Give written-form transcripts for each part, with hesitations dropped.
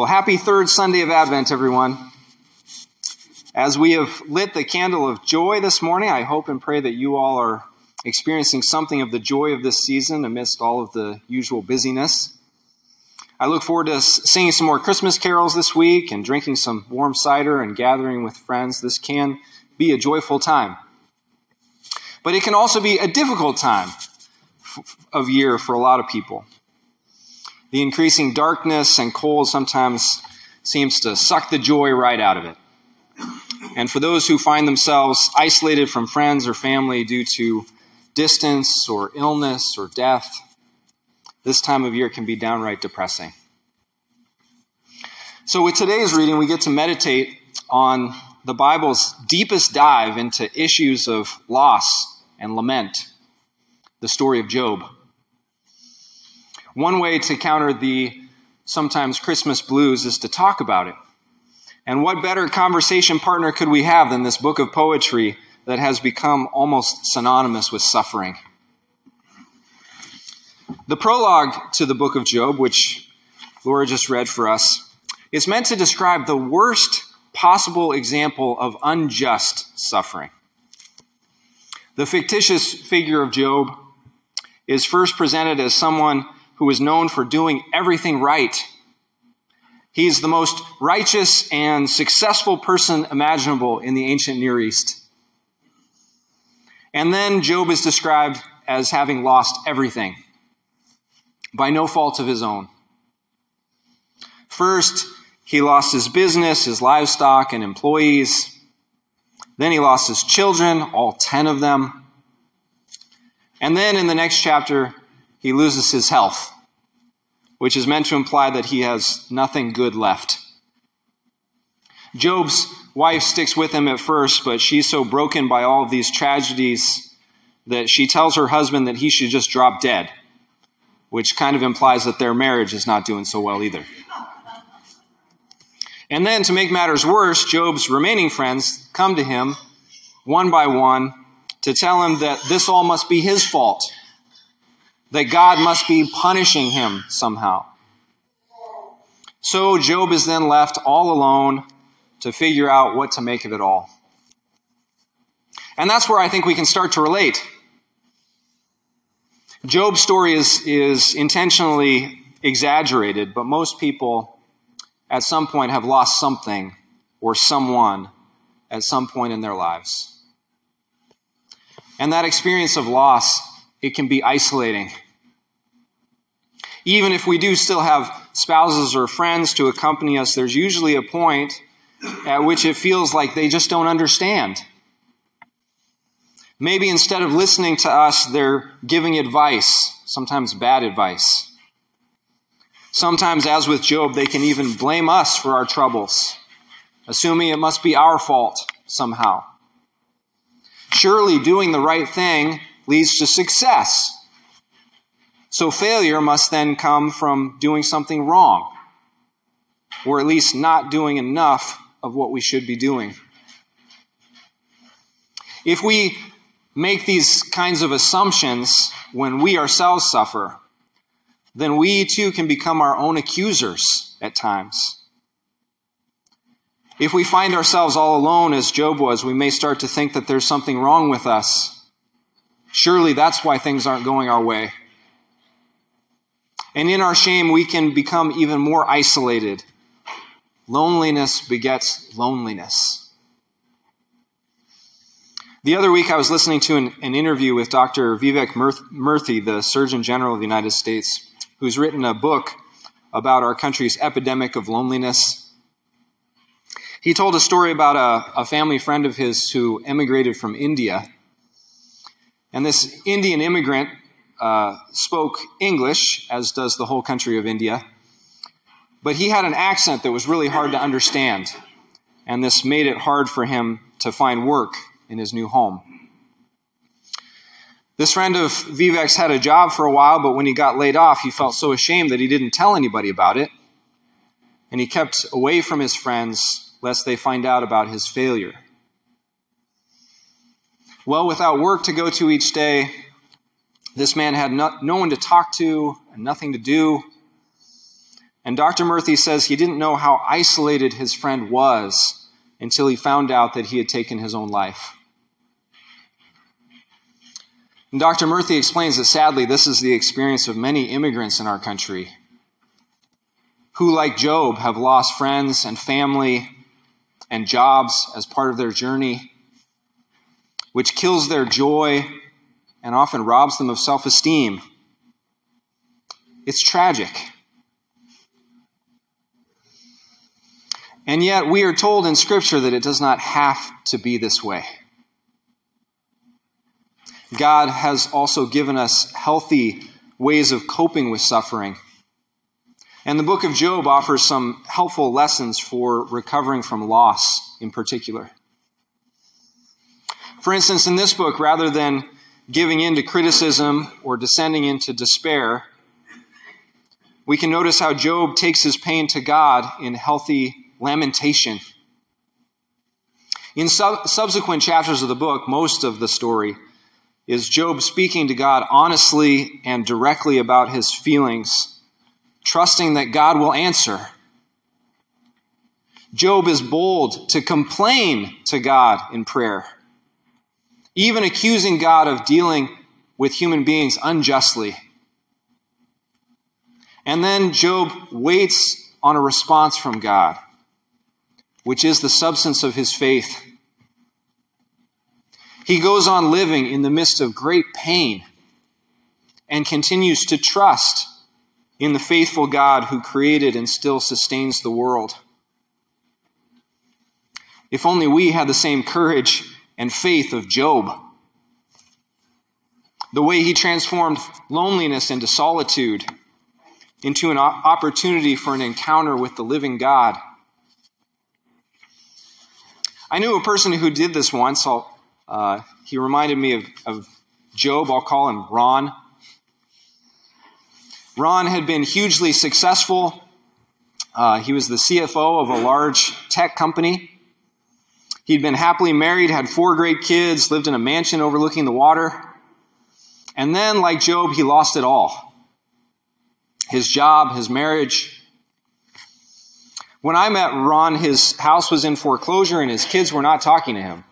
Well, happy third Sunday of Advent, everyone. As we have lit the candle of joy this morning, I hope and pray that you all are experiencing something of the joy of this season amidst all of the usual busyness. I look forward to singing some more Christmas carols this week and drinking some warm cider and gathering with friends. This can be a joyful time. But it can also be a difficult time of year for a lot of people. The increasing darkness and cold sometimes seems to suck the joy right out of it. And for those who find themselves isolated from friends or family due to distance or illness or death, this time of year can be downright depressing. So with today's reading, we get to meditate on the Bible's deepest dive into issues of loss and lament, the story of Job. One way to counter the sometimes Christmas blues is to talk about it. And what better conversation partner could we have than this book of poetry that has become almost synonymous with suffering? The prologue to the book of Job, which Laura just read for us, is meant to describe the worst possible example of unjust suffering. The fictitious figure of Job is first presented as someone who is known for doing everything right. He's the most righteous and successful person imaginable in the ancient Near East. And then Job is described as having lost everything by no fault of his own. First, he lost his business, his livestock, and employees. Then he lost his children, all 10 of them. And then in the next chapter, he loses his health, which is meant to imply that he has nothing good left. Job's wife sticks with him at first, but she's so broken by all of these tragedies that she tells her husband that he should just drop dead, which kind of implies that their marriage is not doing so well either. And then, to make matters worse, Job's remaining friends come to him one by one to tell him that this all must be his fault, that God must be punishing him somehow. So Job is then left all alone to figure out what to make of it all. And that's where I think we can start to relate. Job's story is intentionally exaggerated, but most people at some point have lost something or someone at some point in their lives. And that experience of loss, it can be isolating. Even if we do still have spouses or friends to accompany us, there's usually a point at which it feels like they just don't understand. Maybe instead of listening to us, they're giving advice, sometimes bad advice. Sometimes, as with Job, they can even blame us for our troubles, assuming it must be our fault somehow. Surely doing the right thing leads to success. So failure must then come from doing something wrong, or at least not doing enough of what we should be doing. If we make these kinds of assumptions when we ourselves suffer, then we too can become our own accusers at times. If we find ourselves all alone, as Job was, we may start to think that there's something wrong with us. Surely that's why things aren't going our way. And in our shame, we can become even more isolated. Loneliness begets loneliness. The other week, I was listening to an interview with Dr. Vivek Murthy, the Surgeon General of the United States, who's written a book about our country's epidemic of loneliness. He told a story about a family friend of his who emigrated from India. And this Indian immigrant spoke English, as does the whole country of India. But he had an accent that was really hard to understand. And this made it hard for him to find work in his new home. This friend of Vivek's had a job for a while, but when he got laid off, he felt so ashamed that he didn't tell anybody about it. And he kept away from his friends lest they find out about his failure. Well, without work to go to each day, this man had no one to talk to and nothing to do. And Dr. Murthy says he didn't know how isolated his friend was until he found out that he had taken his own life. And Dr. Murthy explains that sadly, this is the experience of many immigrants in our country who, like Job, have lost friends and family and jobs as part of their journey, which kills their joy and often robs them of self-esteem. It's tragic. And yet we are told in Scripture that it does not have to be this way. God has also given us healthy ways of coping with suffering. And the book of Job offers some helpful lessons for recovering from loss in particular. For instance, in this book, rather than giving in to criticism or descending into despair, we can notice how Job takes his pain to God in healthy lamentation. In subsequent chapters of the book, most of the story is Job speaking to God honestly and directly about his feelings, trusting that God will answer. Job is bold to complain to God in prayer, even accusing God of dealing with human beings unjustly. And then Job waits on a response from God, which is the substance of his faith. He goes on living in the midst of great pain and continues to trust in the faithful God who created and still sustains the world. If only we had the same courage and faith of Job. The way he transformed loneliness into solitude, into an opportunity for an encounter with the living God. I knew a person who did this once. He reminded me of Job. I'll call him Ron. Ron had been hugely successful. He was the CFO of a large tech company. He'd been happily married, had 4 great kids, lived in a mansion overlooking the water. And then, like Job, he lost it all. His job, his marriage. When I met Ron, his house was in foreclosure and his kids were not talking to him.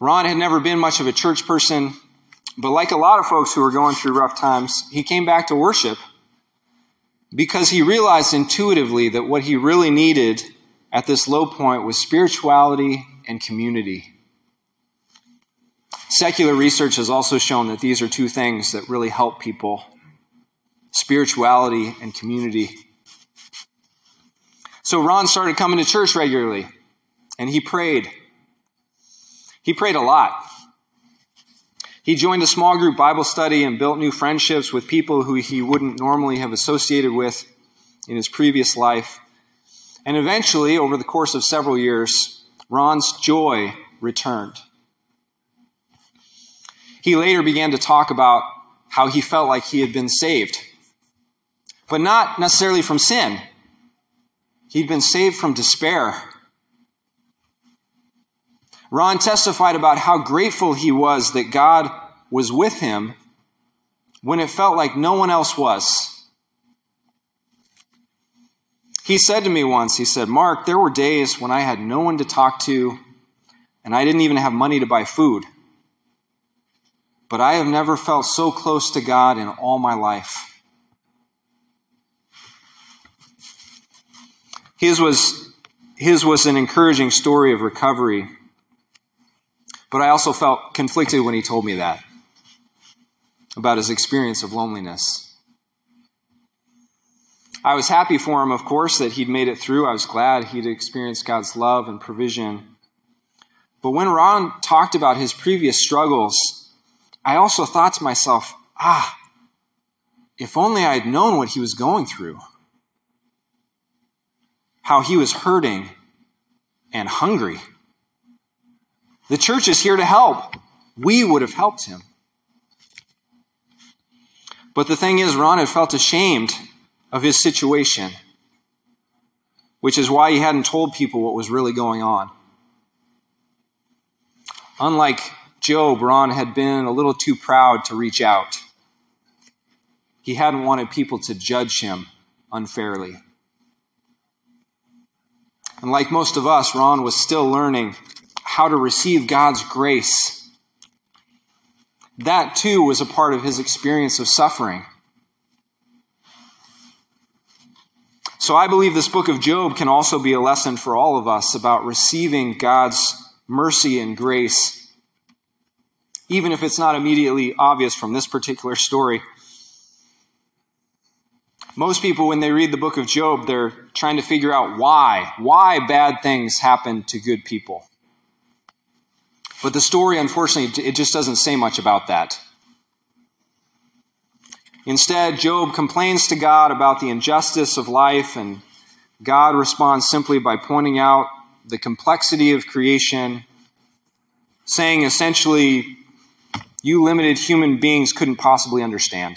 Ron had never been much of a church person, but like a lot of folks who were going through rough times, he came back to worship because he realized intuitively that what he really needed at this low point was spirituality and community. Secular research has also shown that these are 2 things that really help people: spirituality and community. So Ron started coming to church regularly, and he prayed. He prayed a lot. He joined a small group Bible study and built new friendships with people who he wouldn't normally have associated with in his previous life. And eventually, over the course of several years, Ron's joy returned. He later began to talk about how he felt like he had been saved, but not necessarily from sin. He'd been saved from despair. Ron testified about how grateful he was that God was with him when it felt like no one else was. He said to me once, he said, "Mark, there were days when I had no one to talk to and I didn't even have money to buy food. But I have never felt so close to God in all my life." His was an encouraging story of recovery. But I also felt conflicted when he told me that, about his experience of loneliness. I was happy for him, of course, that he'd made it through. I was glad he'd experienced God's love and provision. But when Ron talked about his previous struggles, I also thought to myself, if only I had known what he was going through, how he was hurting and hungry. The church is here to help. We would have helped him. But the thing is, Ron had felt ashamed of his situation, which is why he hadn't told people what was really going on. Unlike Job, Ron had been a little too proud to reach out. He hadn't wanted people to judge him unfairly. And like most of us, Ron was still learning how to receive God's grace. That too was a part of his experience of suffering. So I believe this book of Job can also be a lesson for all of us about receiving God's mercy and grace, even if it's not immediately obvious from this particular story. Most people, when they read the book of Job, they're trying to figure out why bad things happen to good people. But the story, unfortunately, it just doesn't say much about that. Instead, Job complains to God about the injustice of life, and God responds simply by pointing out the complexity of creation, saying essentially, you limited human beings couldn't possibly understand.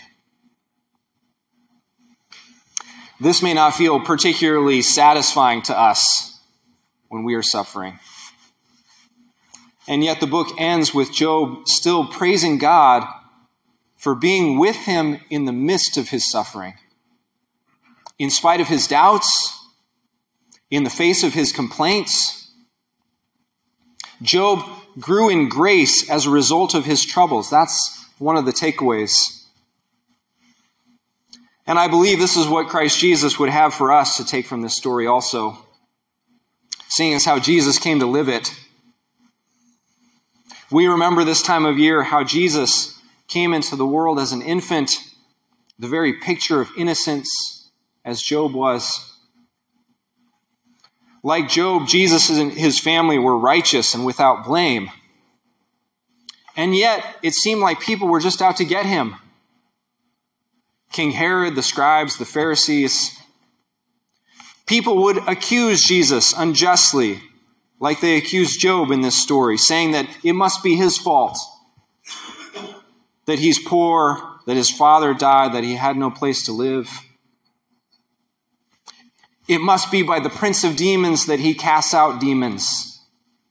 This may not feel particularly satisfying to us when we are suffering. And yet the book ends with Job still praising God for being with him in the midst of his suffering. In spite of his doubts, in the face of his complaints, Job grew in grace as a result of his troubles. That's one of the takeaways. And I believe this is what Christ Jesus would have for us to take from this story also, seeing as how Jesus came to live it. We remember this time of year how Jesus came into the world as an infant, the very picture of innocence as Job was. Like Job, Jesus and his family were righteous and without blame. And yet, it seemed like people were just out to get him. King Herod, the scribes, the Pharisees. People would accuse Jesus unjustly, like they accused Job in this story, saying that it must be his fault, that he's poor, that his father died, that he had no place to live. It must be by the prince of demons that he casts out demons,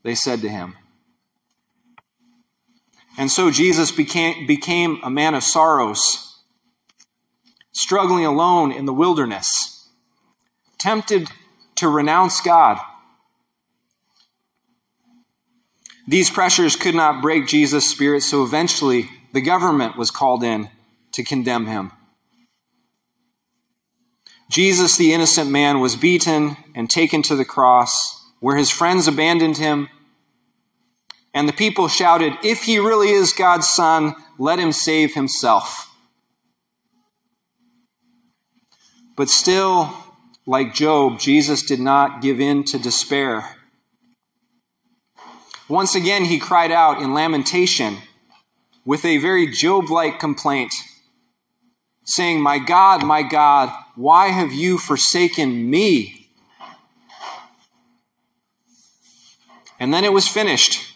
they said to him. And so Jesus became a man of sorrows, struggling alone in the wilderness, tempted to renounce God. These pressures could not break Jesus' spirit, so eventually the government was called in to condemn him. Jesus, the innocent man, was beaten and taken to the cross, where his friends abandoned him, and the people shouted, "If he really is God's son, let him save himself." But still, like Job, Jesus did not give in to despair. Once again, he cried out in lamentation with a very Job-like complaint, saying, my God, why have you forsaken me?" And then it was finished.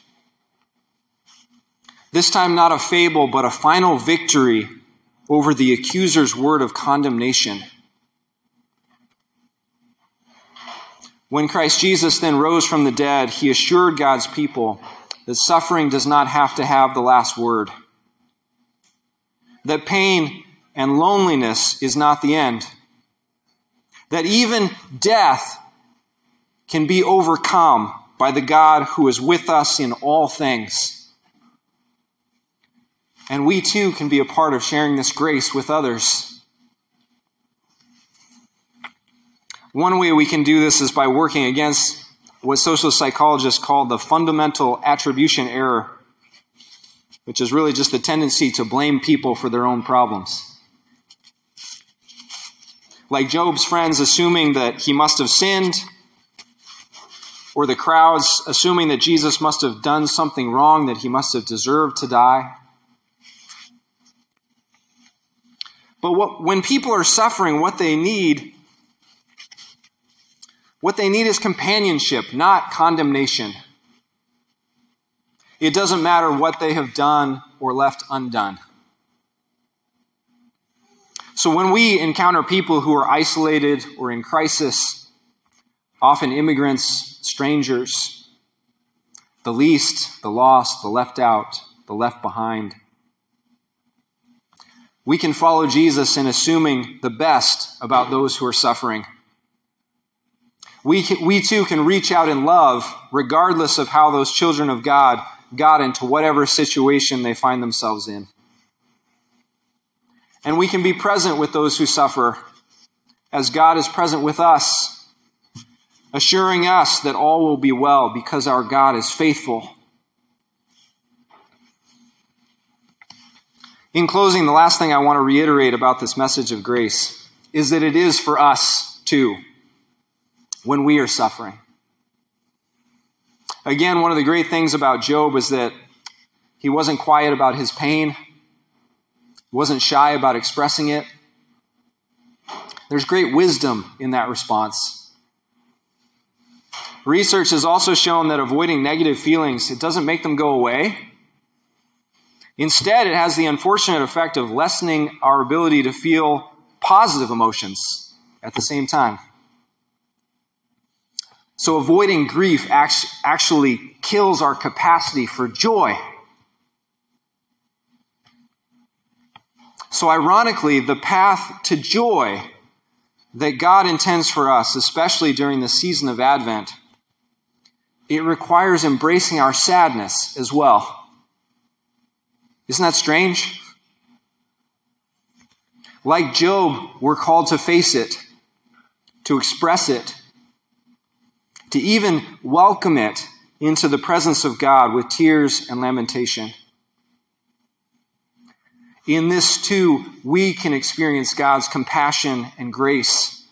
This time, not a fable, but a final victory over the accuser's word of condemnation. When Christ Jesus then rose from the dead, he assured God's people that suffering does not have to have the last word, that pain and loneliness is not the end, that even death can be overcome by the God who is with us in all things. And we too can be a part of sharing this grace with others. One way we can do this is by working against what social psychologists call the fundamental attribution error, which is really just the tendency to blame people for their own problems. Like Job's friends assuming that he must have sinned, or the crowds assuming that Jesus must have done something wrong, that he must have deserved to die. But when people are suffering, what they need is companionship, not condemnation. It doesn't matter what they have done or left undone. So when we encounter people who are isolated or in crisis, often immigrants, strangers, the least, the lost, the left out, the left behind, We can follow Jesus in assuming the best about those who are suffering. We too can reach out in love, regardless of how those children of God got into whatever situation they find themselves in. And we can be present with those who suffer, as God is present with us, assuring us that all will be well because our God is faithful. In closing, the last thing I want to reiterate about this message of grace is that it is for us too, when we are suffering. Again, one of the great things about Job is that he wasn't quiet about his pain, wasn't shy about expressing it. There's great wisdom in that response. Research has also shown that avoiding negative feelings, it doesn't make them go away. Instead, it has the unfortunate effect of lessening our ability to feel positive emotions at the same time. So avoiding grief actually kills our capacity for joy. So ironically, the path to joy that God intends for us, especially during the season of Advent, it requires embracing our sadness as well. Isn't that strange? Like Job, we're called to face it, to express it, to even welcome it into the presence of God with tears and lamentation. In this too, we can experience God's compassion and grace.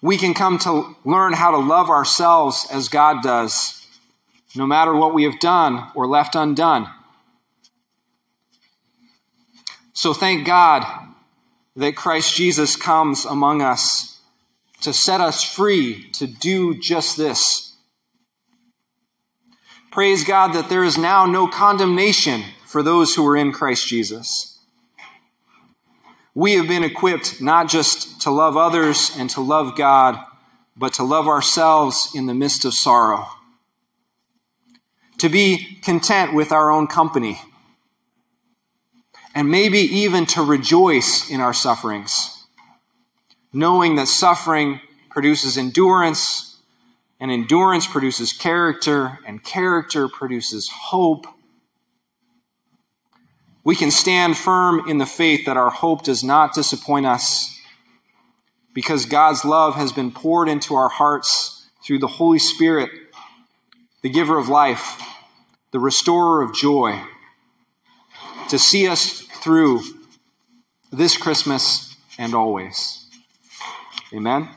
We can come to learn how to love ourselves as God does, no matter what we have done or left undone. So thank God that Christ Jesus comes among us to set us free to do just this. Praise God that there is now no condemnation for those who are in Christ Jesus. We have been equipped not just to love others and to love God, but to love ourselves in the midst of sorrow. To be content with our own company. And maybe even to rejoice in our sufferings, knowing that suffering produces endurance, and endurance produces character, and character produces hope. We can stand firm in the faith that our hope does not disappoint us because God's love has been poured into our hearts through the Holy Spirit, the giver of life, the restorer of joy, to see us through this Christmas and always. Amen.